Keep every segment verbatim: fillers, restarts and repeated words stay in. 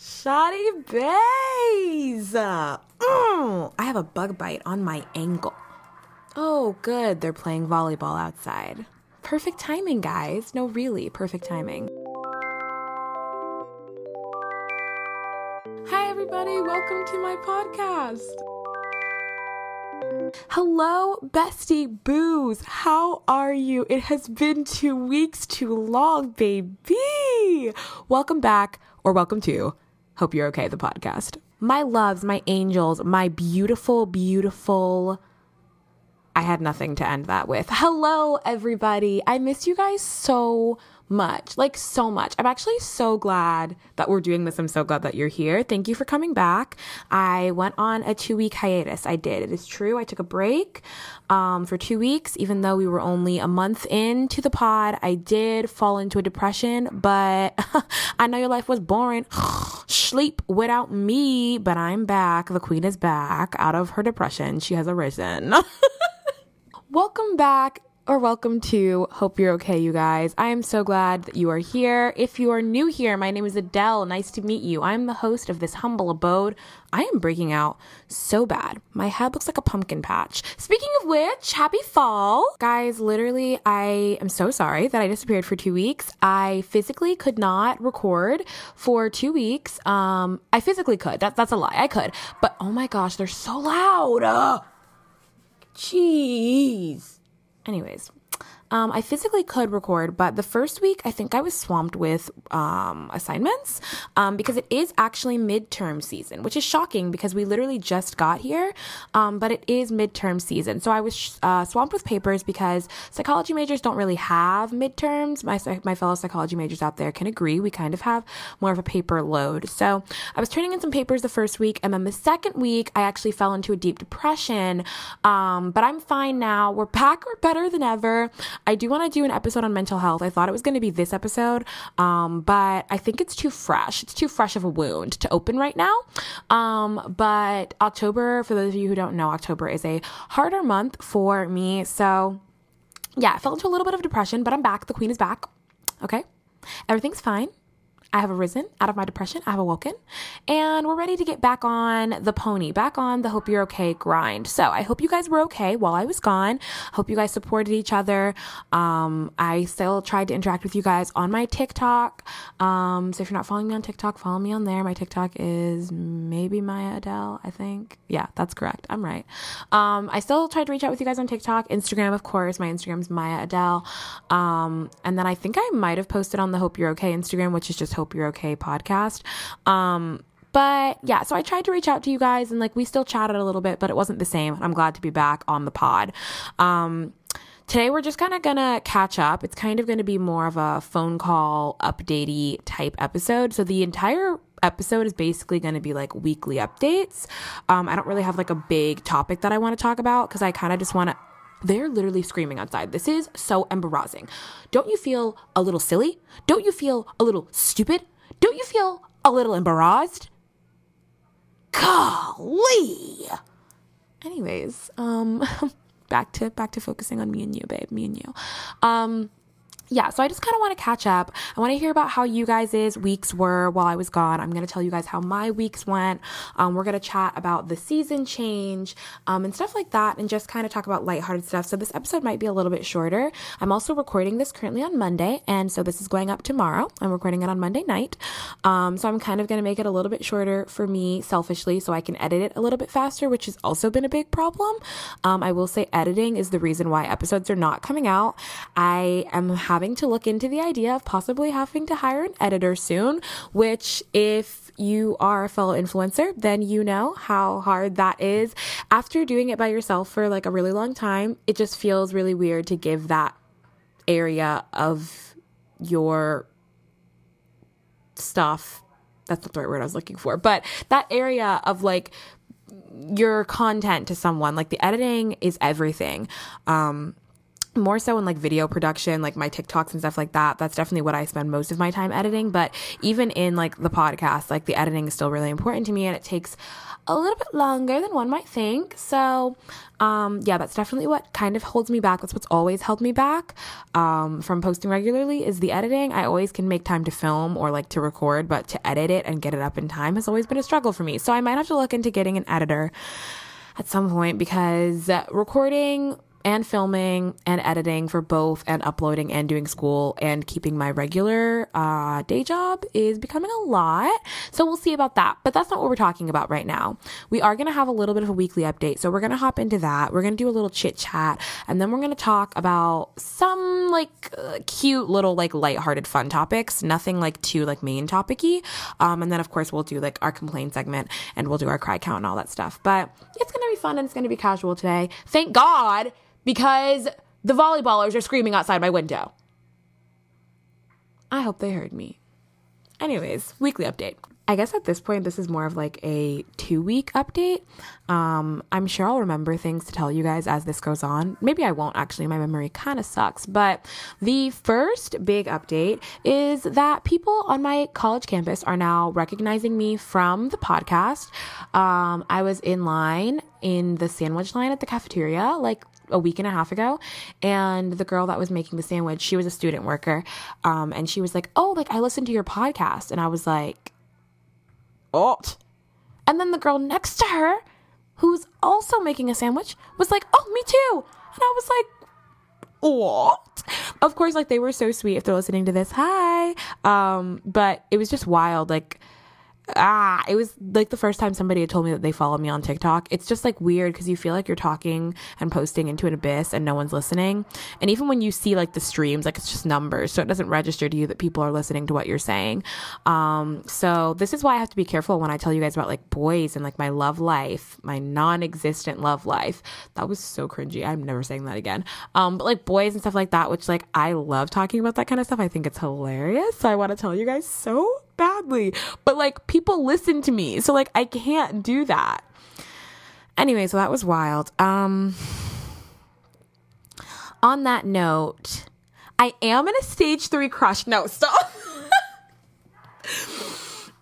Shawty Bays. Mm, I have a bug bite on my ankle. Oh, good. They're playing volleyball outside. Perfect timing, guys. No, really, perfect timing. Hi, everybody. Welcome to my podcast. Hello, bestie boos. How are you? It has been two weeks too long, baby. Welcome back, or welcome to. Hope you're okay, the podcast. My loves, my angels, my beautiful, beautiful... I had nothing to end that with. Hello, everybody. I miss you guys so much, like so much. I'm actually so glad that we're doing this. I'm so glad that you're here. Thank you for coming back. I went on a two-week hiatus. I did. It is true. I took a break um, for two weeks, even though we were only a month into the pod. I did fall into a depression, but I know your life was boring. Sleep without me, but I'm back. The queen is back. Out of her depression, she has arisen. Welcome back, or welcome to. Hope you're okay, you guys. I am so glad that you are here. If you are new here, my name is Adele. Nice to meet you. I'm the host of this humble abode. I am breaking out so bad. My head looks like a pumpkin patch. Speaking of which, happy fall. Guys, literally, I am so sorry that I disappeared for two weeks. I physically could not record for two weeks. Um, I physically could. That, that's a lie. I could. But oh my gosh, they're so loud. Ugh. Jeez. Anyways, um, I physically could record, but the first week I think I was swamped with um, assignments um, because it is actually midterm season, which is shocking because we literally just got here, um, but it is midterm season. So I was uh, swamped with papers because psychology majors don't really have midterms. My, my fellow psychology majors out there can agree. We kind of have more of a paper load. So I was turning in some papers the first week, and then the second week I actually fell into a deep depression, um, but I'm fine now. We're back. We're better than ever. I do want to do an episode on mental health. I thought it was going to be this episode, um, but I think it's too fresh. It's too fresh of a wound to open right now. Um, but October, for those of you who don't know, October is a harder month for me. So yeah, I fell into a little bit of depression, but I'm back. The queen is back. Okay. Everything's fine. I have arisen out of my depression. I have awoken, and we're ready to get back on the pony, back on the Hope You're Okay grind. So I hope you guys were okay while I was gone. Hope you guys supported each other. Um, I still tried to interact with you guys on my TikTok. Um, so if you're not following me on TikTok, follow me on there. My TikTok is maybe Maya Adele, I think. Yeah, that's correct. I'm right. Um, I still tried to reach out with you guys on TikTok, Instagram, of course. My Instagram's Maya Adele. Um, and then I think I might've posted on the Hope You're Okay Instagram, which is just Hope You're Okay podcast. Um, but yeah, so I tried to reach out to you guys, and like we still chatted a little bit, but it wasn't the same. I'm glad to be back on the pod. Um, Today, we're just kind of going to catch up. It's kind of going to be more of a phone call, updatey type episode. So the entire episode is basically going to be like weekly updates. Um, I don't really have like a big topic that I want to talk about because I kind of just want to... They're literally screaming outside. This is so embarrassing. Don't you feel a little silly? Don't you feel a little stupid? Don't you feel a little embarrassed? Golly! Anyways, um... Back to back to focusing on me and you, babe, me and you. Um, yeah, so I just kind of want to catch up. I want to hear about how you guys' weeks were while I was gone. I'm going to tell you guys how my weeks went. Um, we're going to chat about the season change um, and stuff like that, and just kind of talk about lighthearted stuff. So this episode might be a little bit shorter. I'm also recording this currently on Monday, and so this is going up tomorrow. I'm recording it on Monday night. Um, so I'm kind of going to make it a little bit shorter for me selfishly so I can edit it a little bit faster, which has also been a big problem. Um, I will say editing is the reason why episodes are not coming out. I am having having to look into the idea of possibly having to hire an editor soon, which if you are a fellow influencer, then you know how hard that is. After doing it by yourself for like a really long time, it just feels really weird to give that area of your stuff. That's not the right word I was looking for, but that area of like your content to someone, like the editing is everything. Um, more so in like video production, like my TikToks and stuff like that. That's definitely what I spend most of my time editing. But even in like the podcast, like the editing is still really important to me, and it takes a little bit longer than one might think. So um, yeah, that's definitely what kind of holds me back. That's what's always held me back um, from posting regularly is the editing. I always can make time to film or like to record, but to edit it and get it up in time has always been a struggle for me. So I might have to look into getting an editor at some point, because recording and filming and editing for both and uploading and doing school and keeping my regular uh, day job is becoming a lot. So we'll see about that. But that's not what we're talking about right now. We are going to have a little bit of a weekly update. So we're going to hop into that. We're going to do a little chit chat. And then we're going to talk about some like uh, cute little like lighthearted fun topics. Nothing like too like main topic-y. Um, and then of course we'll do like our complaint segment and we'll do our cry count and all that stuff. But it's going to be fun and it's going to be casual today. Thank God. Because the volleyballers are screaming outside my window. I hope they heard me. Anyways, weekly update. I guess at this point, this is more of like a two-week update. Um, I'm sure I'll remember things to tell you guys as this goes on. Maybe I won't, actually. My memory kind of sucks. But the first big update is that people on my college campus are now recognizing me from the podcast. Um, I was in line, in the sandwich line at the cafeteria, like, a week and a half ago, and the girl that was making the sandwich, she was a student worker, um, and she was like, oh, like, I listened to your podcast, and I was like, oh, and then the girl next to her, who's also making a sandwich, was like, oh, me too, and I was like, what? Of course, like, they were so sweet if they're listening to this, hi, um, but it was just wild, like, ah, it was like the first time somebody had told me that they follow me on TikTok. It's just like weird because you feel like you're talking and posting into an abyss and no one's listening. And even when you see like the streams, like it's just numbers. So it doesn't register to you that people are listening to what you're saying. Um, so this is why I have to be careful when I tell you guys about like boys and like my love life, my non-existent love life. That was so cringy. I'm never saying that again. Um, but like boys and stuff like that, which like I love talking about that kind of stuff. I think it's hilarious. So I want to tell you guys so badly, but like people listen to me, so like I can't do that. Anyway, so that was wild. Um on that note, I am in a stage three crush. No, stop.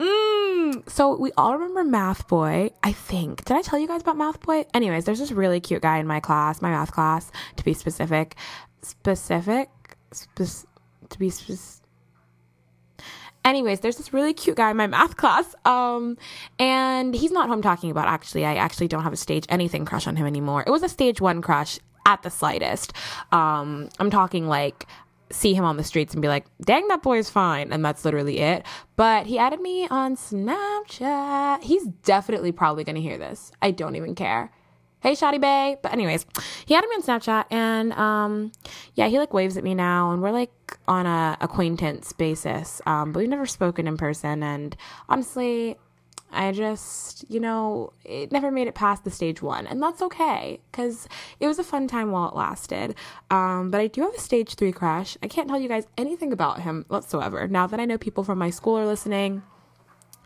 mm, so we all remember Math Boy, I think. Did I tell you guys about Math Boy? Anyways, there's this really cute guy in my class, my math class, to be specific specific spe- to be specific Anyways, there's this really cute guy in my math class, um, and he's not who I'm talking about, actually. I actually don't have a stage anything crush on him anymore. It was a stage one crush at the slightest. Um, I'm talking like see him on the streets and be like, dang, that boy is fine, and that's literally it. But he added me on Snapchat. He's definitely probably going to hear this. I don't even care. Hey, Shotty Bay. But anyways, he added me on Snapchat, and um, yeah, he like waves at me now, and we're like on a acquaintance basis, um, but we've never spoken in person, and honestly, I just, you know, it never made it past the stage one, and that's okay, because it was a fun time while it lasted, um, but I do have a stage three crush. I can't tell you guys anything about him whatsoever. Now that I know people from my school are listening,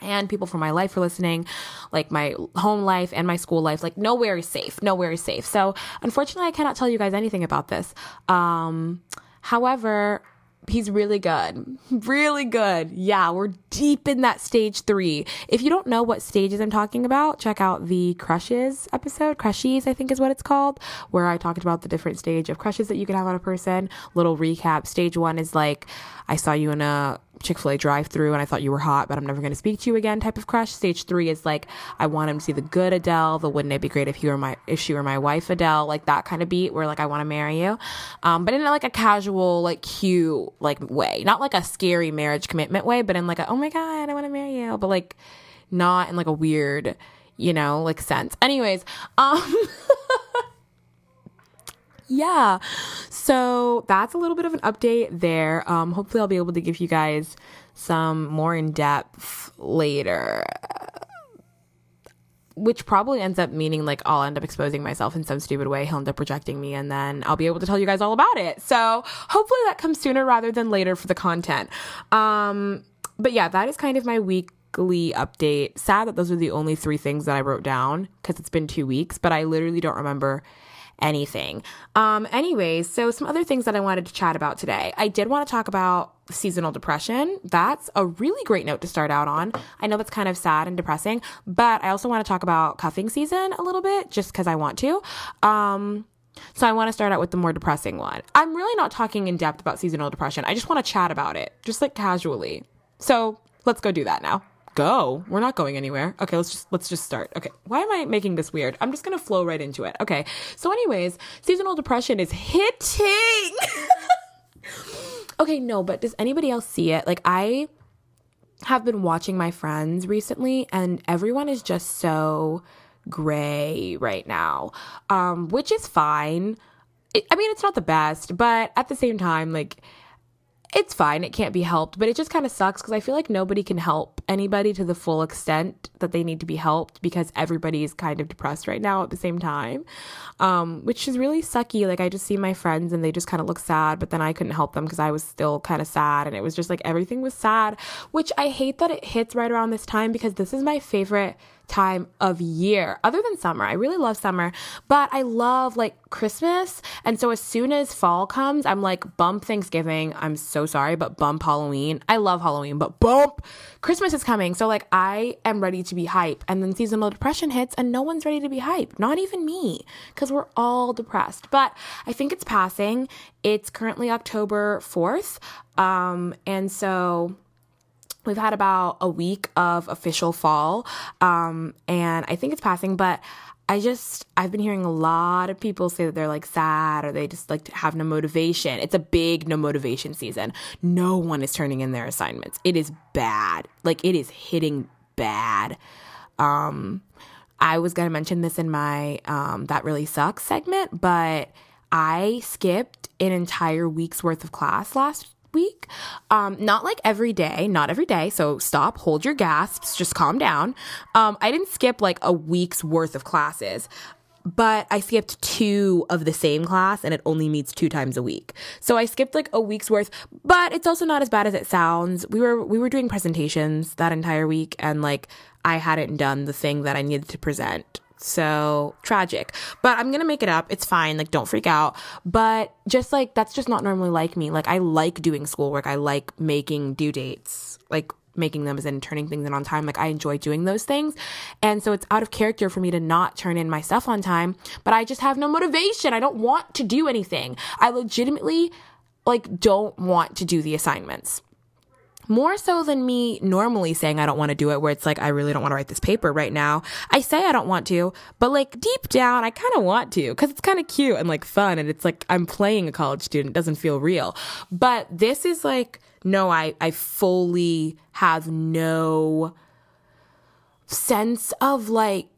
and people from my life are listening, like my home life and my school life, like nowhere is safe, nowhere is safe. So unfortunately, I cannot tell you guys anything about this. Um, however, he's really good, really good. Yeah, we're deep in that stage three. If you don't know what stages I'm talking about, check out the crushes episode, crushies, I think is what it's called, where I talked about the different stage of crushes that you can have on a person. Little recap. Stage one is like, I saw you in a Chick-fil-A drive-thru and I thought you were hot, but I'm never going to speak to you again type of crush. Stage three is like, I want him to see the good Adele, the wouldn't it be great if he were my, if she were my wife Adele, like that kind of beat where like, I want to marry you. Um, but in like a casual, like cute, like way, not like a scary marriage commitment way, but in like a, oh my God, I want to marry you. But like not in like a weird, you know, like sense. Anyways. Um, yeah, so that's a little bit of an update there. Um, hopefully I'll be able to give you guys some more in depth later, which probably ends up meaning like I'll end up exposing myself in some stupid way. He'll end up rejecting me and then I'll be able to tell you guys all about it. So hopefully that comes sooner rather than later for the content. Um, but yeah, that is kind of my week. Update. Sad that those are the only three things that I wrote down because it's been two weeks, but I literally don't remember anything. Um, anyways, so some other things that I wanted to chat about today. I did want to talk about seasonal depression. That's a really great note to start out on. I know that's kind of sad and depressing, but I also want to talk about cuffing season a little bit just because I want to. Um, so I want to start out with the more depressing one. I'm really not talking in depth about seasonal depression. I just want to chat about it, just like casually. So let's go do that now. Go. We're not going anywhere. Okay, let's just let's just start. Okay, why am I making this weird? I'm just going to flow right into it. Okay, so anyways, seasonal depression is hitting. Okay, no, but does anybody else see it? Like, I have been watching my friends recently, and everyone is just so gray right now, um, which is fine. It, I mean, it's not the best, but at the same time, like, it's fine. It can't be helped, but it just kind of sucks because I feel like nobody can help anybody to the full extent that they need to be helped because everybody is kind of depressed right now at the same time, um, which is really sucky. Like, I just see my friends and they just kind of look sad, but then I couldn't help them because I was still kind of sad, and it was just like everything was sad, which I hate that it hits right around this time because this is my favorite time of year other than summer. I really love summer, but I love like Christmas. And so as soon as fall comes, I'm like, bump Thanksgiving. I'm so sorry, but bump Halloween. I love Halloween, but bump Christmas is coming. So like, I am ready to be hype. And then seasonal depression hits and no one's ready to be hype. Not even me, because we're all depressed, but I think it's passing. It's currently October fourth. Um, and so we've had about a week of official fall, um, and I think it's passing, but I just, I've been hearing a lot of people say that they're like sad or they just like have no motivation. It's a big no motivation season. No one is turning in their assignments. It is bad. Like, it is hitting bad. Um, I was going to mention this in my um, That Really Sucks segment, but I skipped an entire week's worth of class last week. Um, not like every day, not every day. So stop, hold your gasps, just calm down. Um, I didn't skip like a week's worth of classes, but I skipped two of the same class and it only meets two times a week. So I skipped like a week's worth, but it's also not as bad as it sounds. We were, we were doing presentations that entire week and like I hadn't done the thing that I needed to present. So tragic, but I'm going to make it up. It's fine. Like, don't freak out, but just like, that's just not normally like me. Like, I like doing schoolwork. I like making due dates, like making them as in turning things in on time. Like, I enjoy doing those things. And so it's out of character for me to not turn in my stuff on time, but I just have no motivation. I don't want to do anything. I legitimately like don't want to do the assignments. More so than me normally saying I don't want to do it, where it's like, I really don't want to write this paper right now. I say I don't want to, but like deep down, I kind of want to because it's kind of cute and like fun. And it's like, I'm playing a college student. It doesn't feel real. But this is like, no, I, I fully have no sense of like,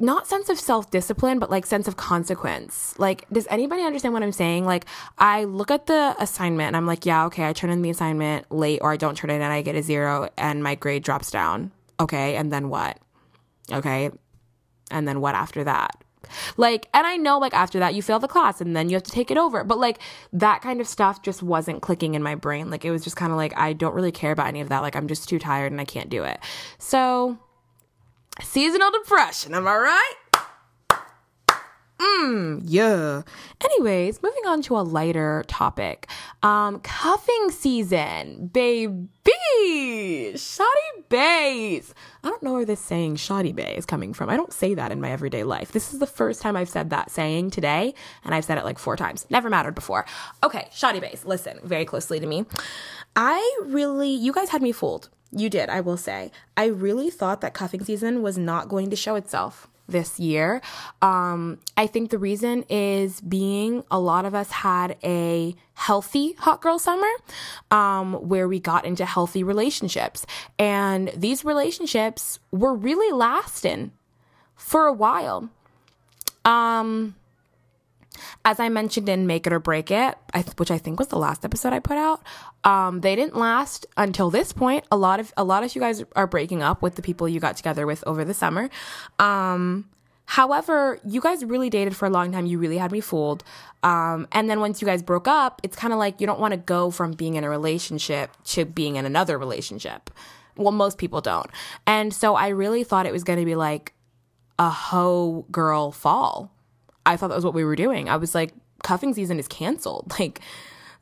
not sense of self-discipline, but like sense of consequence. Like, does anybody understand what I'm saying? Like, I look at the assignment and I'm like, yeah, okay, I turn in the assignment late or I don't turn it in and I get a zero and my grade drops down. Okay. And then what? Okay. And then what after that? Like, and I know like after that you fail the class and then you have to take it over. But like that kind of stuff just wasn't clicking in my brain. Like, it was just kind of like, I don't really care about any of that. Like, I'm just too tired and I can't do it. So seasonal depression, am I right? Mmm, yeah. Anyways, moving on to a lighter topic. Um, cuffing season, baby. Shoddy bays. I don't know where this saying shoddy bay is coming from. I don't say that in my everyday life. This is the first time I've said that saying today, and I've said it like four times. Never mattered before. Okay, shoddy bays. Listen very closely to me. I really, you guys had me fooled. You did, I will say. I really thought that cuffing season was not going to show itself this year. Um, I think the reason is being a lot of us had a healthy hot girl summer um, where we got into healthy relationships. And these relationships were really lasting for a while. Um, as I mentioned in Make It or Break It, I th- which I think was the last episode I put out, um, they didn't last until this point. A lot of a lot of you guys are breaking up with the people you got together with over the summer. Um, however, you guys really dated for a long time. You really had me fooled. Um, and then once you guys broke up, it's kind of like you don't want to go from being in a relationship to being in another relationship. Well, most people don't. And so I really thought it was going to be like a hoe girl fall. I thought that was what we were doing. I was like, cuffing season is canceled. Like,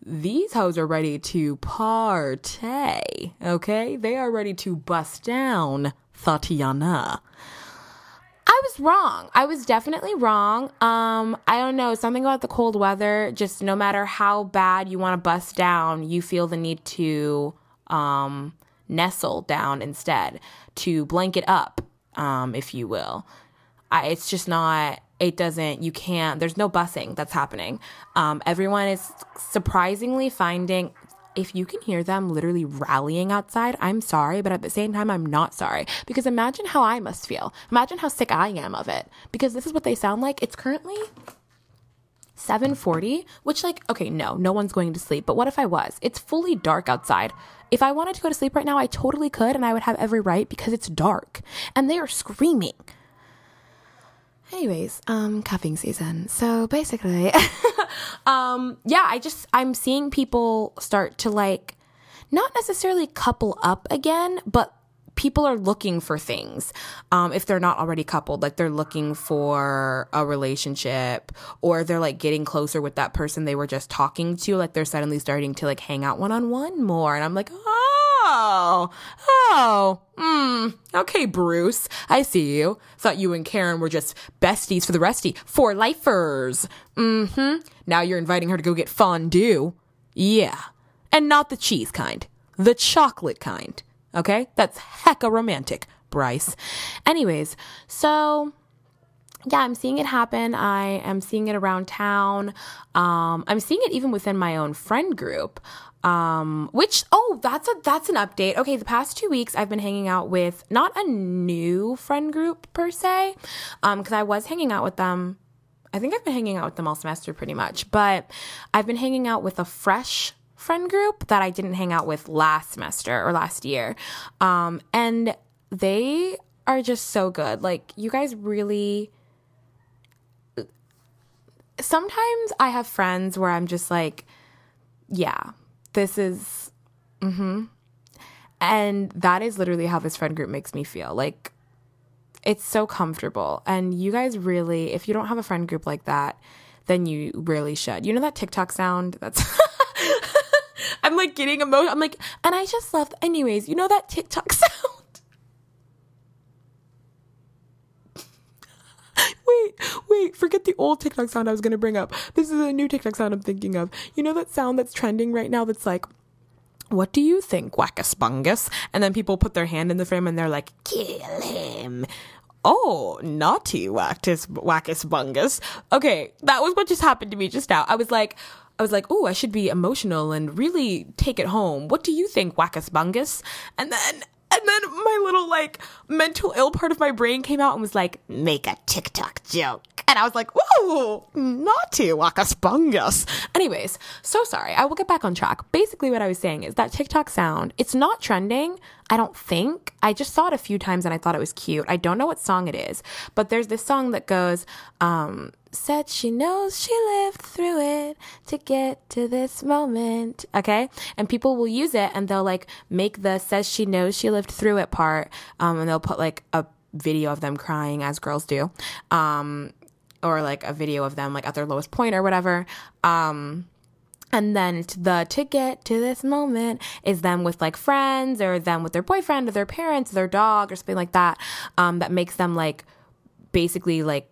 these hoes are ready to partay, okay? They are ready to bust down Tatiana. I was wrong. I was definitely wrong. Um, I don't know. Something about the cold weather, just no matter how bad you want to bust down, you feel the need to um, nestle down instead, to blanket up, um, if you will. I, it's just not... It doesn't, you can't, there's no busing that's happening. Um, everyone is surprisingly finding, if you can hear them literally rallying outside, I'm sorry, but at the same time, I'm not sorry. Because imagine how I must feel. Imagine how sick I am of it. Because this is what they sound like. It's currently seven forty, which, like, okay, no, no one's going to sleep. But what if I was? It's fully dark outside. If I wanted to go to sleep right now, I totally could, and I would have every right because it's dark. And they are screaming. Anyways, um, cuffing season. So basically, um, yeah, I just, I'm seeing people start to, like, not necessarily couple up again, but people are looking for things. Um, if they're not already coupled, like, they're looking for a relationship, or they're, like, getting closer with that person they were just talking to. Like, they're suddenly starting to, like, hang out one-on-one more. And I'm like, oh, oh, mm, okay, Bruce, I see you. Thought you and Karen were just besties for the resty, for lifers. Mm-hmm. Now you're inviting her to go get fondue. Yeah. And not the cheese kind, the chocolate kind. Okay? That's hecka romantic, Bryce. Anyways, so... yeah, I'm seeing it happen. I am seeing it around town. Um, I'm seeing it even within my own friend group, um, which, oh, that's a that's an update. Okay, the past two weeks I've been hanging out with not a new friend group per se, um, because I was hanging out with them. I think I've been hanging out with them all semester pretty much, but I've been hanging out with a fresh friend group that I didn't hang out with last semester or last year, um, and they are just so good. Like, you guys really... Sometimes I have friends where I'm just like, yeah, this is, mm-hmm. And that is literally how this friend group makes me feel. Like, it's so comfortable. And you guys really, if you don't have a friend group like that, then you really should. You know that TikTok sound? That's, I'm like getting emotional. I'm like, and I just love, anyways, you know that TikTok sound? Wait, wait, forget the old TikTok sound I was going to bring up. This is a new TikTok sound I'm thinking of. You know that sound that's trending right now that's like, what do you think, wackaspungus? And then people put their hand in the frame and they're like, kill him. Oh, naughty wackaspungus. Okay, that was what just happened to me just now. I was like, I was like, oh, I should be emotional and really take it home. What do you think, wackaspungus? And then... And then my little, like, mental ill part of my brain came out and was like, make a TikTok joke. And I was like, whoa, naughty wackaspungus. Anyways, so sorry. I will get back on track. Basically what I was saying is that TikTok sound, it's not trending, I don't think. I just saw it a few times and I thought it was cute. I don't know what song it is, but there's this song that goes, um, said she knows she lived through it to get to this moment, okay? And people will use it and they'll, like, make the says she knows she lived through it part, um, and they'll put, like, a video of them crying, as girls do, um, or, like, a video of them, like, at their lowest point or whatever, um... And then the to get to this moment is them with, like, friends, or them with their boyfriend or their parents, their dog or something like that, um, that makes them, like, basically, like,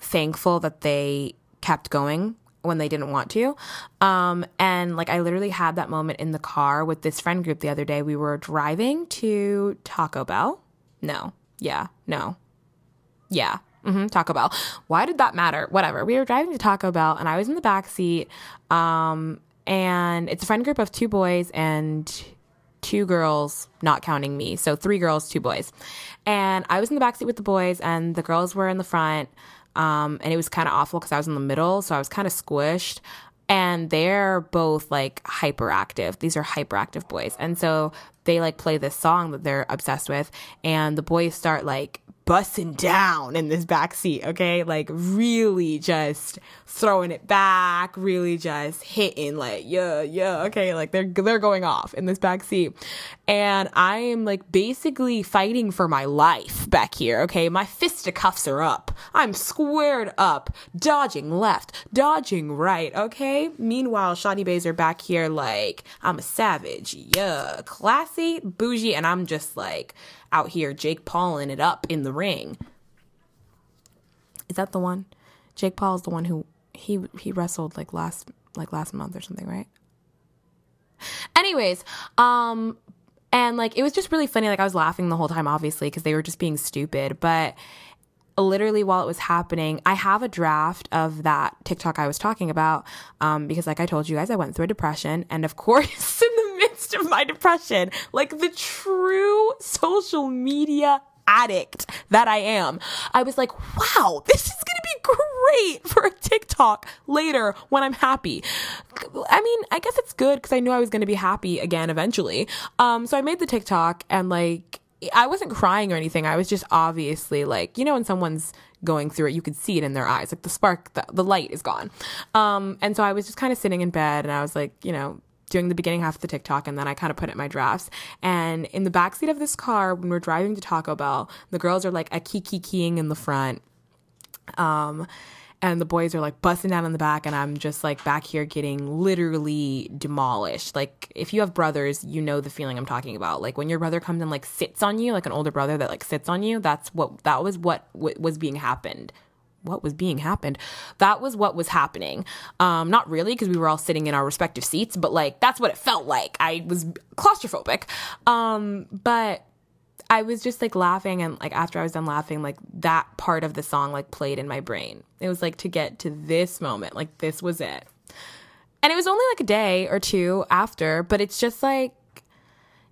thankful that they kept going when they didn't want to. Um, and, like, I literally had that moment in the car with this friend group the other day. We were driving to Taco Bell. No. Yeah. No. Yeah. Mm-hmm, Taco Bell. Why did that matter? Whatever. We were driving to Taco Bell and I was in the backseat. Um, and it's a friend group of two boys and two girls, not counting me. So three girls, two boys. And I was in the backseat with the boys and the girls were in the front. Um, and it was kind of awful because I was in the middle. So I was kind of squished. And they're both, like, hyperactive. These are hyperactive boys. And so they, like, play this song that they're obsessed with. And the boys start, like, bussing down in this backseat, okay? Like, really just throwing it back, really just hitting, like, yeah, yeah, okay? Like, they're they're going off in this backseat. And I am, like, basically fighting for my life back here, okay? My fist fisticuffs are up. I'm squared up, dodging left, dodging right, okay? Meanwhile, Shadi Bays are back here like, I'm a savage, yeah, classy, bougie, and I'm just like out here Jake Paulin it up in the ring. Is that the one? Jake Paul is the one who he he wrestled like last like last month or something, right? Anyways, um and like it was just really funny. Like I was laughing the whole time, obviously, because they were just being stupid. But literally while it was happening, I have a draft of that TikTok I was talking about um, because like I told you guys, I went through a depression. And of course, in the midst of my depression, like the true social media addict that I am, I was like, wow, this is going to be great for a TikTok later when I'm happy. I mean, I guess it's good because I knew I was going to be happy again eventually. Um, so I made the TikTok and like, I wasn't crying or anything. I was just obviously like, you know, when someone's going through it, you could see it in their eyes. Like the spark, the, the light is gone. Um, and so I was just kind of sitting in bed and I was like, you know, doing the beginning half of the TikTok, and then I kind of put in my drafts. And in the backseat of this car, when we're driving to Taco Bell, the girls are like a kiki keying in the front. Um, and the boys are like busting down in the back, and I'm just like back here getting literally demolished. Like if you have brothers, you know the feeling I'm talking about. Like when your brother comes and like sits on you, like an older brother that like sits on you, that's what, that was what w- was being happened. What was being happened? That was what was happening. Um, not really, because we were all sitting in our respective seats, but like, that's what it felt like. I was claustrophobic. Um, but I was just like laughing, and like after I was done laughing, like that part of the song like played in my brain. It was like to get to this moment, like this was it. And it was only like a day or two after, but it's just like,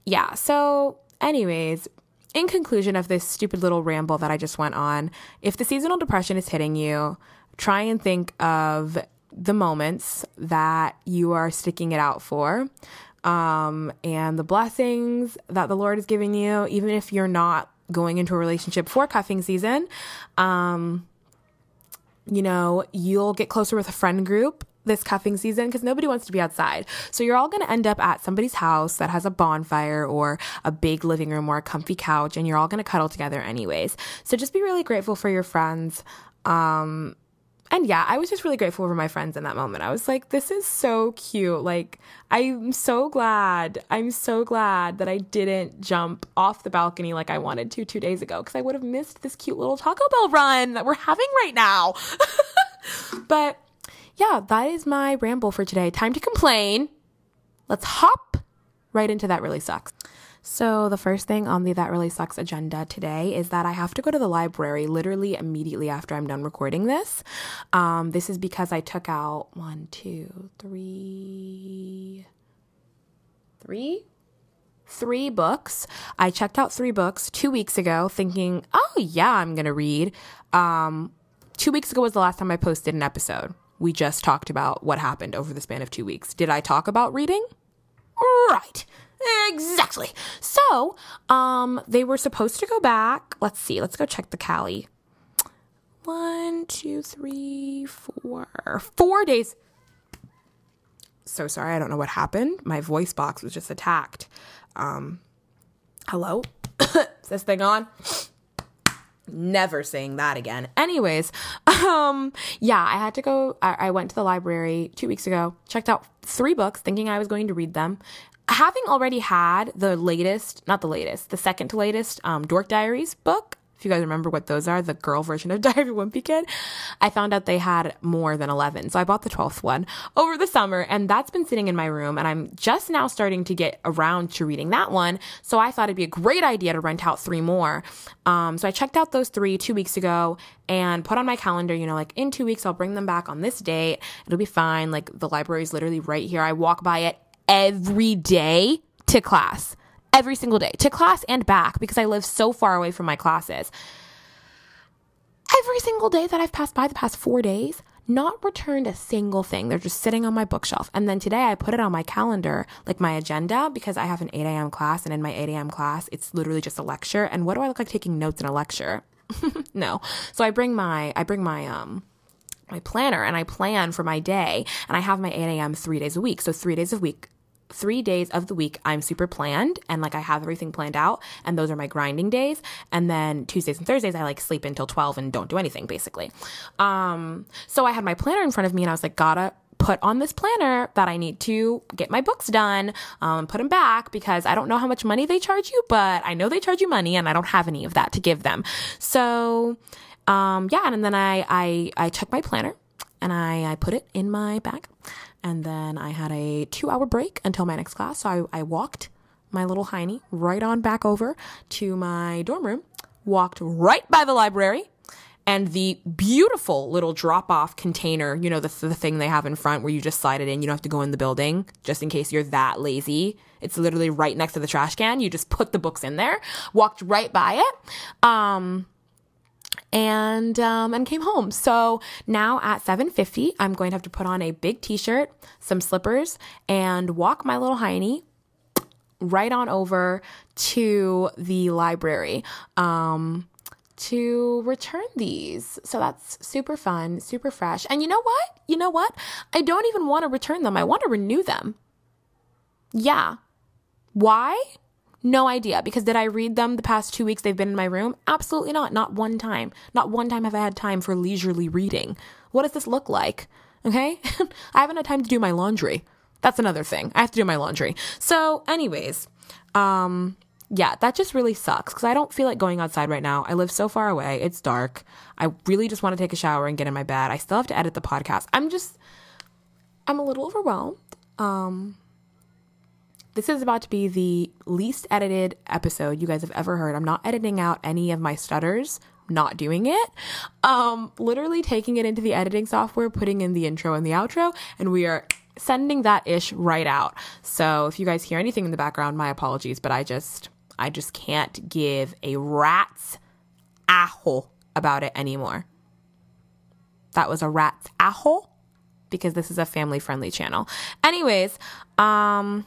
yeah. So anyways, in conclusion of this stupid little ramble that I just went on, if the seasonal depression is hitting you, try and think of the moments that you are sticking it out for, um, and the blessings that the Lord is giving you, even if you're not going into a relationship for cuffing season. Um, you know, you'll get closer with a friend group this cuffing season because nobody wants to be outside. So you're all going to end up at somebody's house that has a bonfire or a big living room or a comfy couch, and you're all going to cuddle together anyways. So just be really grateful for your friends. Um, and yeah, I was just really grateful for my friends in that moment. I was like, this is so cute. Like, I'm so glad. I'm so glad that I didn't jump off the balcony like I wanted to two days ago, because I would have missed this cute little Taco Bell run that we're having right now. But yeah, that is my ramble for today. Time to complain. Let's hop right into That Really Sucks. So the first thing on the That Really Sucks agenda today is that I have to go to the library literally immediately after I'm done recording this. Um, this is because I took out one, two, three, three, three books. I checked out three books two weeks ago thinking, oh yeah, I'm going to read. Um, two weeks ago was the last time I posted an episode. We just talked about what happened over the span of two weeks. Did I talk about reading? Right. Exactly. So, um, they were supposed to go back. Let's see. Let's go check the Cali. One, two, three, four. Four days. So sorry. I don't know what happened. My voice box was just attacked. Um, hello? Is this thing on? Never saying that again. Anyways, um, yeah, I had to go. I, I went to the library two weeks ago, checked out three books thinking I was going to read them. Having already had the latest, not the latest, the second to latest um, Dork Diaries book, if you guys remember what those are, the girl version of Diary of a Wimpy Kid, I found out they had more than eleven. So I bought the twelfth one over the summer, and that's been sitting in my room, and I'm just now starting to get around to reading that one. So I thought it'd be a great idea to rent out three more. Um, so I checked out those three two weeks ago and put on my calendar, you know, like in two weeks, I'll bring them back on this date. It'll be fine. Like the library is literally right here. I walk by it every day to class. Every single day to class and back, because I live so far away from my classes. Every single day that I've passed by the past four days, not returned a single thing. They're just sitting on my bookshelf. And then today I put it on my calendar, like my agenda, because I have an eight a.m. class, and in my eight a.m. class, it's literally just a lecture. And what do I look like taking notes in a lecture? No. So I bring my, I bring my, um, my planner, and I plan for my day, and I have my eight a.m. three days a week. So three days a week. three days of the week I'm super planned and like I have everything planned out, and those are my grinding days. And then Tuesdays and Thursdays I like sleep until twelve and don't do anything basically. Um, so I had my planner in front of me and I was like, gotta put on this planner that I need to get my books done, um, put them back, because I don't know how much money they charge you, but I know they charge you money and I don't have any of that to give them. So, um, yeah. And then I, I, I took my planner and I, I put it in my bag, and then I had a two hour break until my next class. So I, I walked my little hiney right on back over to my dorm room, walked right by the library and the beautiful little drop-off container, you know, the, the thing they have in front where you just slide it in. You don't have to go in the building, just in case you're that lazy. It's literally right next to the trash can. You just put the books in there, walked right by it, um, and um, and came home. So now at seven fifty, I'm going to have to put on a big T-shirt, some slippers, and walk my little hiney right on over to the library. Um to return these. So that's super fun, super fresh. And you know what? You know what? I don't even want to return them. I want to renew them. Yeah. Why? No idea. Because did I read them the past two weeks they've been in my room? Absolutely not. Not one time. Not one time have I had time for leisurely reading. What does this look like? Okay. I haven't had time to do my laundry. That's another thing. I have to do my laundry. So anyways, um, yeah, that just really sucks because I don't feel like going outside right now. I live so far away. It's dark. I really just want to take a shower and get in my bed. I still have to edit the podcast. I'm just, I'm a little overwhelmed. Um, this is about to be the least edited episode you guys have ever heard. I'm not editing out any of my stutters. Not doing it. Um, literally taking it into the editing software, putting in the intro and the outro, and we are sending that ish right out. So if you guys hear anything in the background, my apologies, but I just... I just can't give a rat's aho about it anymore. That was a rat's aho because this is a family-friendly channel. Anyways, um,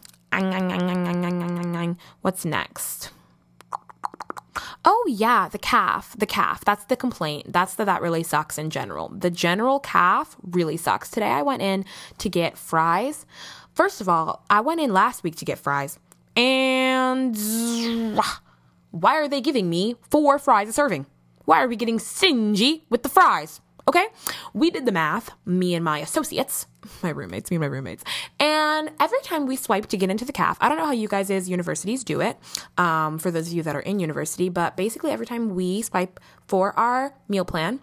what's next? Oh yeah, the calf, the calf. That's the complaint. That's the, that really sucks in general. The general calf really sucks. Today I went in to get fries. First of all, I went in last week to get fries. And why are they giving me four fries a serving? Why are we getting stingy with the fries? Okay. We did the math, me and my associates, my roommates, me and my roommates. And every time we swipe to get into the C A F, I don't know how you guys is universities do it, um, for those of you that are in university, but basically every time we swipe for our meal plan,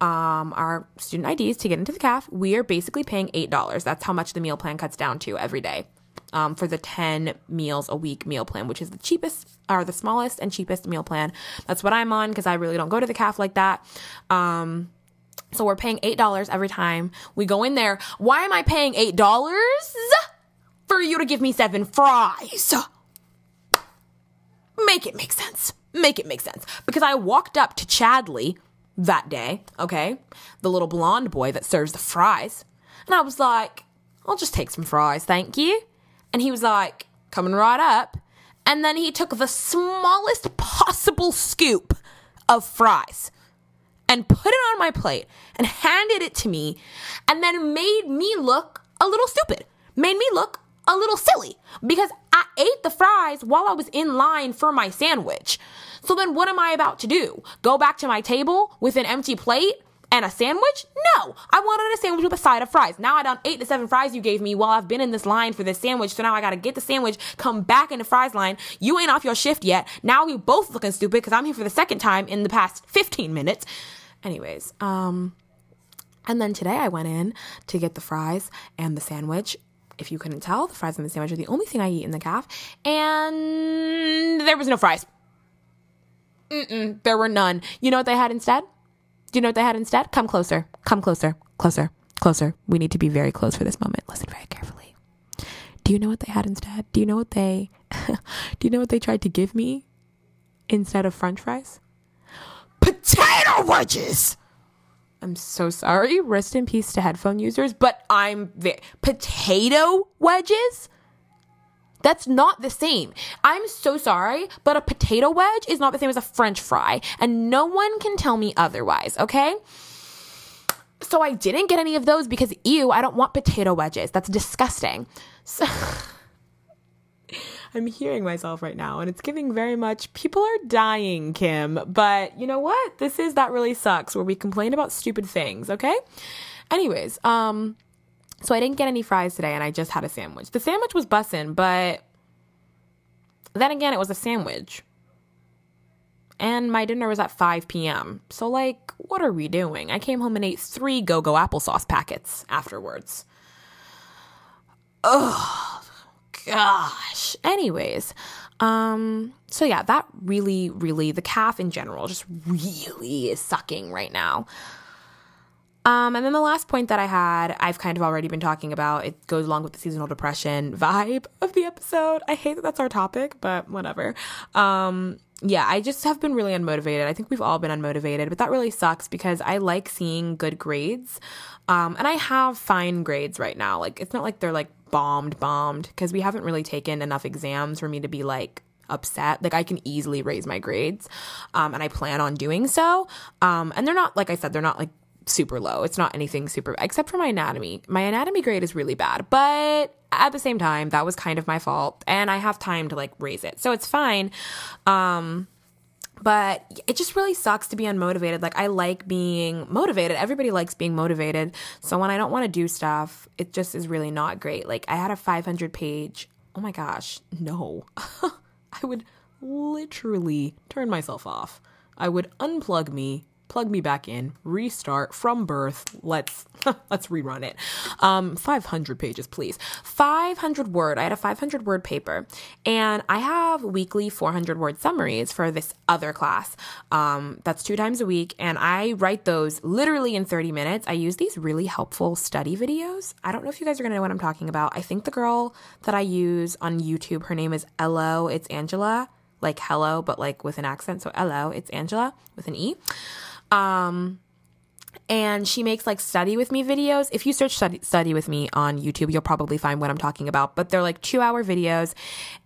um, our student I Ds to get into the C A F, we are basically paying eight dollars. That's how much the meal plan cuts down to every day. Um, for the ten meals a week meal plan, which is the cheapest or the smallest and cheapest meal plan. That's what I'm on because I really don't go to the C A F like that. Um, so we're paying eight dollars every time we go in there. Why am I paying eight dollars for you to give me seven fries? Make it make sense. Make it make sense. Because I walked up to Chadley that day, okay, the little blonde boy that serves the fries, and I was like, I'll just take some fries, thank you. And he was like, coming right up. And then he took the smallest possible scoop of fries and put it on my plate and handed it to me and then made me look a little stupid, made me look a little silly because I ate the fries while I was in line for my sandwich. So then what am I about to do? Go back to my table with an empty plate? And a sandwich? No, I wanted a sandwich with a side of fries. Now I done ate the seven fries you gave me while I've been in this line for this sandwich. So now I got to get the sandwich, come back in the fries line. You ain't off your shift yet. Now we both looking stupid because I'm here for the second time in the past fifteen minutes. Anyways, um, and then today I went in to get the fries and the sandwich. If you couldn't tell, the fries and the sandwich are the only thing I eat in the C A F. And there was no fries. Mm-mm, there were none. You know what they had instead? Do you know what they had instead? Come closer, come closer, closer, closer. We need to be very close for this moment. Listen very carefully. Do you know what they had instead? Do you know what they, do you know what they tried to give me instead of French fries? Potato wedges! I'm so sorry. Rest in peace to headphone users, but I'm there. Potato wedges? That's not the same. I'm so sorry, but a potato wedge is not the same as a French fry, and no one can tell me otherwise, okay? So I didn't get any of those because, ew, I don't want potato wedges. That's disgusting. So I'm hearing myself right now, and it's giving very much, people are dying, Kim, but you know what? This is That Really Sucks, where we complain about stupid things, okay? Anyways, um, so I didn't get any fries today, and I just had a sandwich. The sandwich was bussin', but then again, it was a sandwich. And my dinner was at five p m So, like, what are we doing? I came home and ate three Go-Go applesauce packets afterwards. Ugh. Gosh. Anyways, um, so yeah, that really, really, the calf in general just really is sucking right now. Um, and then the last point that I had, I've kind of already been talking about. It goes along with the seasonal depression vibe of the episode. I hate that that's our topic, but whatever. Um, yeah, I just have been really unmotivated. I think we've all been unmotivated, but that really sucks because I like seeing good grades. Um, and I have fine grades right now. Like, it's not like they're like bombed, bombed, because we haven't really taken enough exams for me to be like upset. Like, I can easily raise my grades. Um, and I plan on doing so. Um, and they're not, like I said, they're not like super low. It's not anything super, except for my anatomy. My anatomy grade is really bad, but at the same time, that was kind of my fault, and I have time to like raise it, so it's fine. Um, but it just really sucks to be unmotivated. Like, I like being motivated. Everybody likes being motivated. So when I don't want to do stuff, it just is really not great. Like, I had a five hundred page, oh my gosh, no, I would literally turn myself off. I would unplug me, plug me back in, restart from birth. Let's, let's rerun it. Um, five hundred pages, please. five hundred word. I had a five hundred word paper, and I have weekly four hundred word summaries for this other class. Um, that's two times a week. And I write those literally in thirty minutes. I use these really helpful study videos. I don't know if you guys are going to know what I'm talking about. I think the girl that I use on YouTube, her name is Ello. It's Angela, like hello, but like with an accent. So Ello, it's Angela with an E. Um, and she makes like study with me videos. If you search study, study with me on YouTube, you'll probably find what I'm talking about, but they're like two hour videos,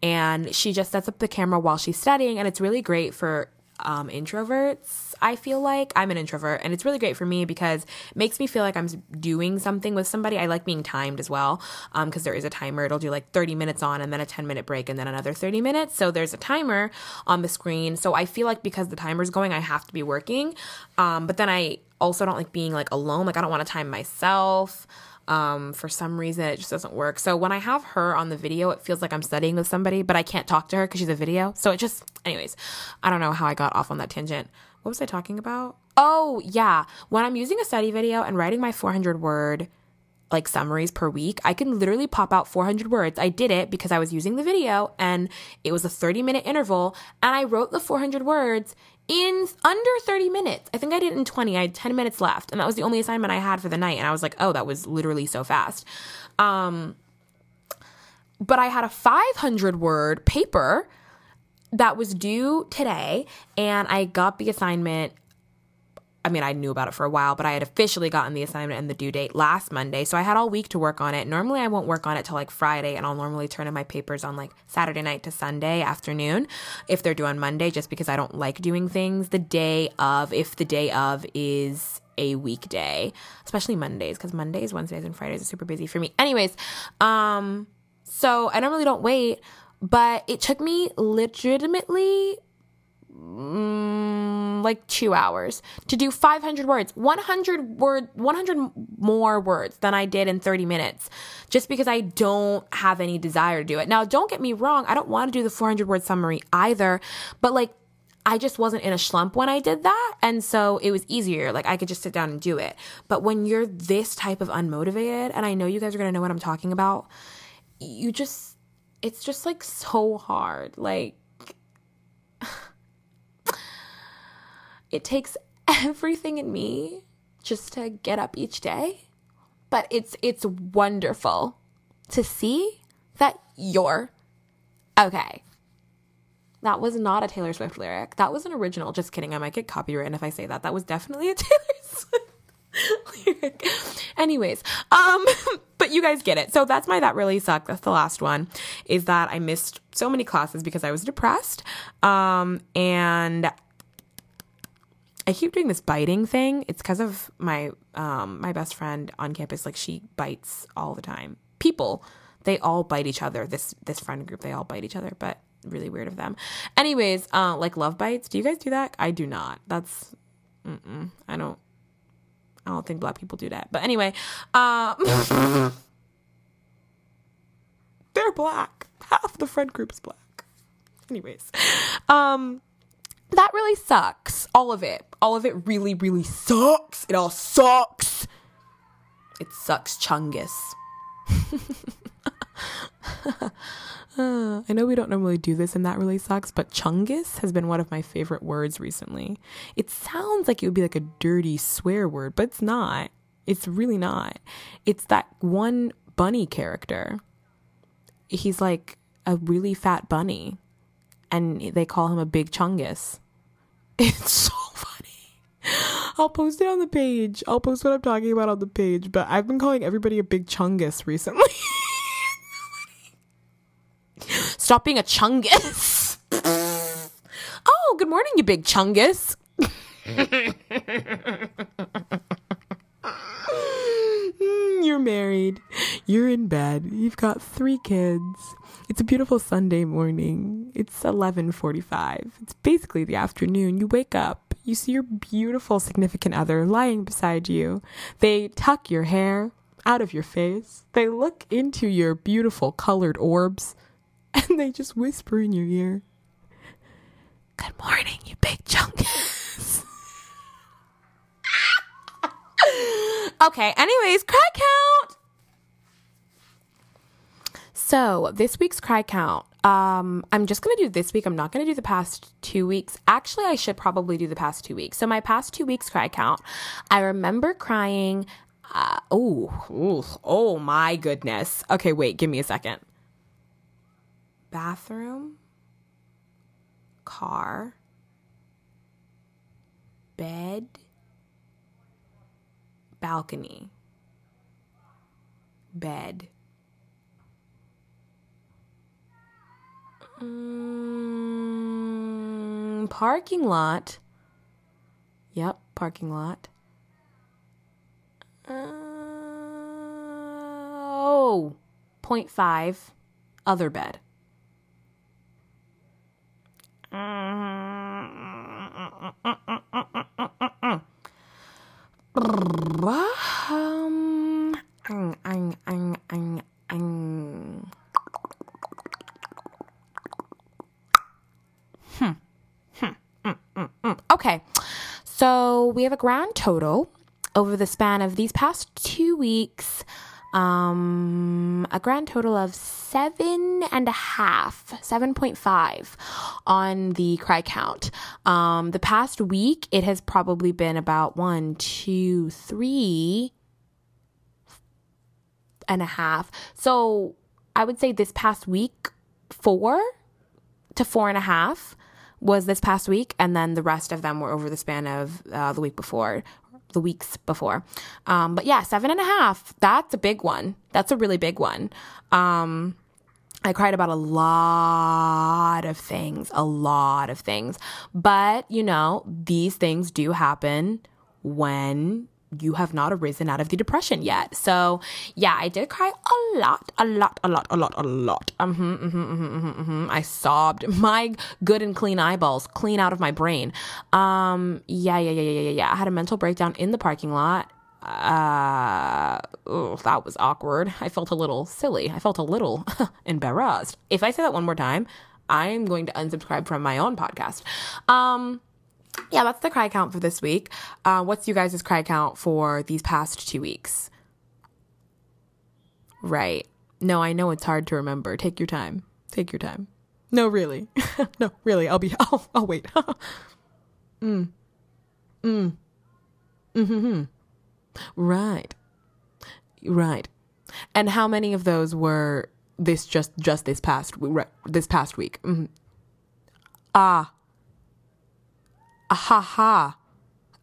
and she just sets up the camera while she's studying. And it's really great for, um, introverts. I feel like I'm an introvert, and it's really great for me because it makes me feel like I'm doing something with somebody. I like being timed as well. Um, cause there is a timer. It'll do like thirty minutes on, and then a ten minute break, and then another thirty minutes. So there's a timer on the screen. So I feel like because the timer's going, I have to be working. Um, but then I also don't like being like alone. Like, I don't want to time myself. Um, for some reason, it just doesn't work. So when I have her on the video, it feels like I'm studying with somebody, but I can't talk to her because she's a video. So it just, anyways, I don't know how I got off on that tangent. What was I talking about? Oh, yeah. When I'm using a study video and writing my four hundred word like summaries per week, I can literally pop out four hundred words. I did it because I was using the video, and it was a thirty minute interval, and I wrote the four hundred words in under thirty minutes. I think I did it in twenty. I had ten minutes left, and that was the only assignment I had for the night. And I was like, oh, that was literally so fast. Um, but I had a five hundred word paper that was due today, and I got the assignment. I mean, I knew about it for a while, but I had officially gotten the assignment and the due date last Monday. So I had all week to work on it. Normally I won't work on it till like Friday, and I'll normally turn in my papers on like Saturday night to Sunday afternoon if they're due on Monday, just because I don't like doing things the day of, if the day of is a weekday, especially Mondays, because Mondays, Wednesdays, and Fridays are super busy for me. Anyways, um, so I normally don't wait, but it took me legitimately Mm, like two hours to do five hundred words, one hundred word, one hundred more words than I did in thirty minutes, just because I don't have any desire to do it. Now, don't get me wrong. I don't want to do the four hundred word summary either, but like, I just wasn't in a slump when I did that. And so it was easier. Like, I could just sit down and do it. But when you're this type of unmotivated, and I know you guys are going to know what I'm talking about, you just, it's just like so hard. Like, it takes everything in me just to get up each day, but it's it's wonderful to see that you're okay. That was not a Taylor Swift lyric. That was an original. Just kidding. I might get copyrighted if I say that. That was definitely a Taylor Swift lyric. Anyways, um, but you guys get it. So that's my That Really Sucked. That's the last one, is that I missed so many classes because I was depressed. Um, and I keep doing this biting thing. It's because of my um, my best friend on campus. Like, she bites all the time. People They all bite each other. This this friend group, they all bite each other, but really weird of them. Anyways, uh, like love bites. Do you guys do that? I do not. That's, mm-mm, I don't, I don't think black people do that. But anyway, um, they're black. Half the friend group is black. Anyways, um, that really sucks. All of it. All of it really, really sucks. It all sucks. It sucks, Chungus. uh, I know we don't normally do this and that really sucks, but Chungus has been one of my favorite words recently. It sounds like it would be like a dirty swear word, but it's not. It's really not. It's that one bunny character. He's like a really fat bunny, and they call him a big Chungus. It's so funny. I'll post it on the page. I'll post what I'm talking about on the page, but I've been calling everybody a big Chungus recently. Stop being a Chungus. Oh, good morning, you big Chungus. You're married. You're in bed. You've got three kids. It's a beautiful Sunday morning. It's eleven forty-five. It's basically the afternoon. You wake up. You see your beautiful significant other lying beside you. They tuck your hair out of your face. They look into your beautiful colored orbs, and they just whisper in your ear, "Good morning, you big Chungus." Okay, anyways, cry count. So this week's cry count. Um, I'm just going to do this week. I'm not going to do the past two weeks. Actually, I should probably do the past two weeks. So my past two weeks cry count, I remember crying. Uh, oh, oh my goodness. Okay, wait, give me a second. Bathroom, car, bed, balcony, bed. Mm, parking lot. Yep, parking lot. Uh, oh, point five, other bed. Um, ang, ang, ang, ang, ang. Hmm. Hmm. Mm, mm, mm. Okay, so we have a grand total over the span of these past two weeks, um, a grand total of seven and a half, seven point five on the cry count. Um, the past week, it has probably been about one, two, three and a half. So I would say this past week, four to four and a half was this past week. And then the rest of them were over the span of uh, the week before. the weeks before. Um, but yeah, seven and a half. That's a big one. That's a really big one. Um, I cried about a lot of things, a lot of things. But, you know, these things do happen when you have not arisen out of the depression yet. So yeah, I did cry a lot, a lot, a lot, a lot, a lot. Mm-hmm, mm-hmm, mm-hmm, mm-hmm. I sobbed my good and clean eyeballs clean out of my brain. Um, yeah, yeah, yeah, yeah, yeah, yeah. I had a mental breakdown in the parking lot. Uh, oh, that was awkward. I felt a little silly. I felt a little embarrassed. If I say that one more time, I'm going to unsubscribe from my own podcast. Um, Yeah, that's the cry count for this week. Uh, what's you guys' cry count for these past two weeks? Right. No, I know it's hard to remember. Take your time. Take your time. No, really. No, really. I'll be, I'll, I'll wait. mm. Mm. Mm-hmm. Right. Right. And how many of those were this just, just this past, this past week? Mm-hmm. Ah. Ha ha.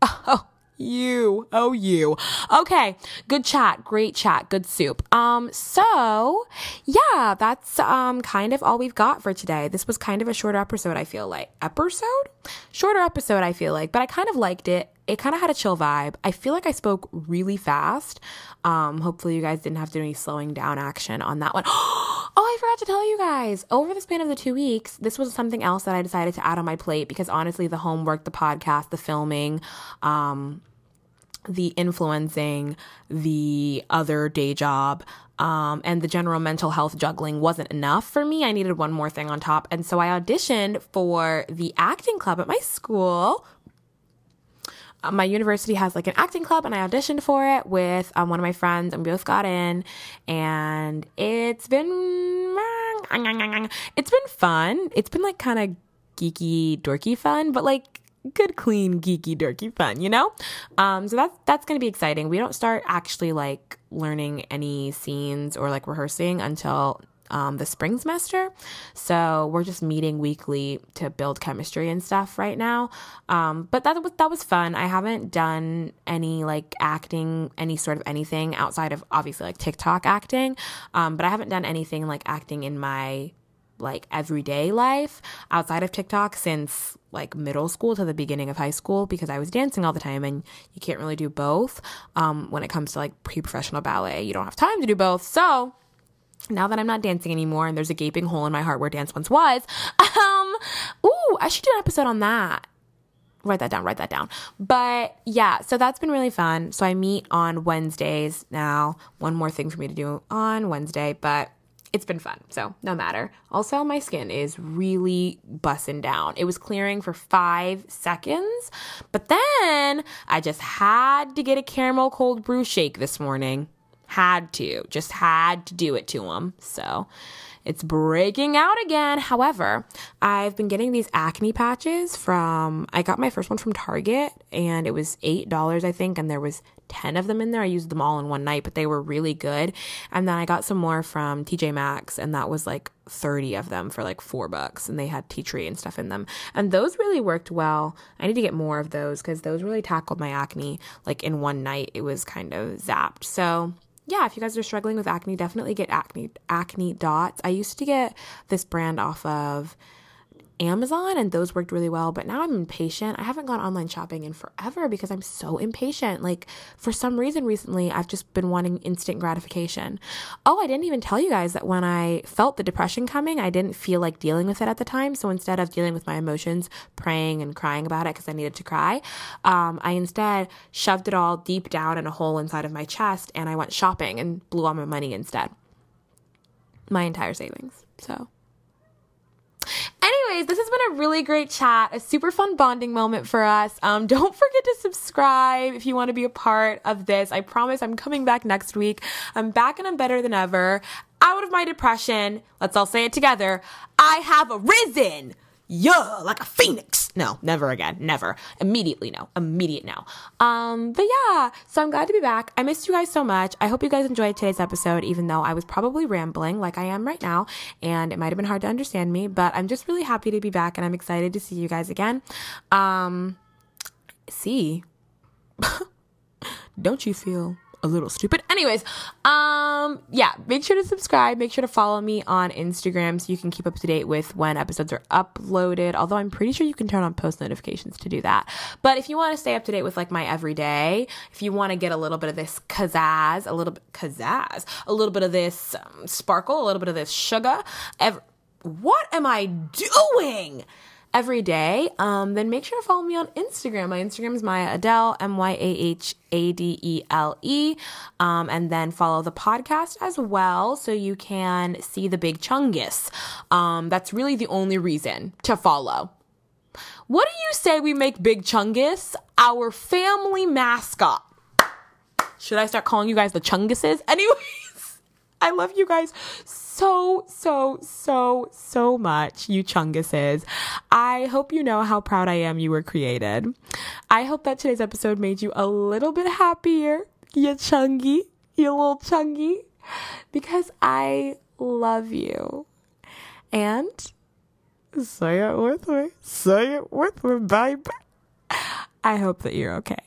Oh, you. Oh, you. Okay. Good chat. Great chat. Good soup. Um, so yeah, that's, um, kind of all we've got for today. This was kind of a shorter episode, I feel like. Episode? Shorter episode, I feel like, but I kind of liked it. it kind of had a chill vibe. I feel like I spoke really fast. Um, hopefully you guys didn't have to do any slowing down action on that one. Oh, I forgot to tell you guys, over the span of the two weeks, this was something else that I decided to add on my plate because honestly, the homework, the podcast, the filming, um, the influencing, the other day job, um, and the general mental health juggling wasn't enough for me. I needed one more thing on top. And so I auditioned for the acting club at my school. Uh, my university has like an acting club, and I auditioned for it with um, one of my friends, and we both got in, and it's been, it's been fun. It's been like kind of geeky, dorky fun, but like good, clean, geeky, dorky fun, you know? Um, so that's, that's going to be exciting. We don't start actually like learning any scenes or like rehearsing until um, the spring semester. So we're just meeting weekly to build chemistry and stuff right now. Um, but that was, that was fun. I haven't done any like acting, any sort of anything outside of obviously like TikTok acting. Um, but I haven't done anything like acting in my like everyday life outside of TikTok since like middle school to the beginning of high school, because I was dancing all the time and you can't really do both. Um, when it comes to like pre-professional ballet, you don't have time to do both. So now that I'm not dancing anymore and there's a gaping hole in my heart where dance once was, um, ooh, I should do an episode on that. Write that down, write that down. But yeah, so that's been really fun. So I meet on Wednesdays now. One more thing for me to do on Wednesday, but it's been fun, so no matter. Also, my skin is really busting down. It was clearing for five seconds, but then I just had to get a caramel cold brew shake this morning. Had to. Just had to do it to them. So it's breaking out again. However, I've been getting these acne patches from, I got my first one from Target, and it was eight dollars, I think, and there was ten of them in there. I used them all in one night, but they were really good. And then I got some more from T J Maxx, and that was like thirty of them for like four bucks, and they had tea tree and stuff in them. And those really worked well. I need to get more of those because those really tackled my acne like in one night. It was kind of zapped. So yeah, if you guys are struggling with acne, definitely get acne acne dots. I used to get this brand off of Amazon, and those worked really well, but now I'm impatient. I haven't gone online shopping in forever because I'm so impatient. Like, for some reason recently, I've just been wanting instant gratification. Oh, I didn't even tell you guys that when I felt the depression coming, I didn't feel like dealing with it at the time. So instead of dealing with my emotions, praying and crying about it because I needed to cry, um, I instead shoved it all deep down in a hole inside of my chest, and I went shopping and blew all my money instead. My entire savings. So anyways, this has been a really great chat, a super fun bonding moment for us. Um, don't forget to subscribe if you want to be a part of this. I promise I'm coming back next week. I'm back and I'm better than ever. Out of my depression. Let's all say it together. I have arisen. Yeah, like a phoenix. No, never again. Never. Immediately no. Immediate no. Um, but yeah, so I'm glad to be back. I missed you guys so much. I hope you guys enjoyed today's episode, even though I was probably rambling like I am right now, and it might have been hard to understand me, but I'm just really happy to be back, and I'm excited to see you guys again. Um, see. Don't you feel a little stupid? Anyways, um, yeah, make sure to subscribe. Make sure to follow me on Instagram so you can keep up to date with when episodes are uploaded. Although I'm pretty sure you can turn on post notifications to do that. But if you want to stay up to date with like my everyday, if you want to get a little bit of this pizzazz, a little bit pizzazz, a little bit of this um, sparkle, a little bit of this sugar, ev- what am I doing? Every day, um, then make sure to follow me on Instagram. My Instagram is Maya Adele, M Y A H A D E L E. Um, and then follow the podcast as well so you can see the big chungus. Um, that's really the only reason to follow. What do you say we make Big Chungus our family mascot? Should I start calling you guys the Chunguses? Anyways, I love you guys so So, so, so, so much, you Chunguses. I hope you know how proud I am you were created. I hope that today's episode made you a little bit happier, you Chungy, you little Chungy, because I love you. And say it with me, say it with me, baby. I hope that you're okay.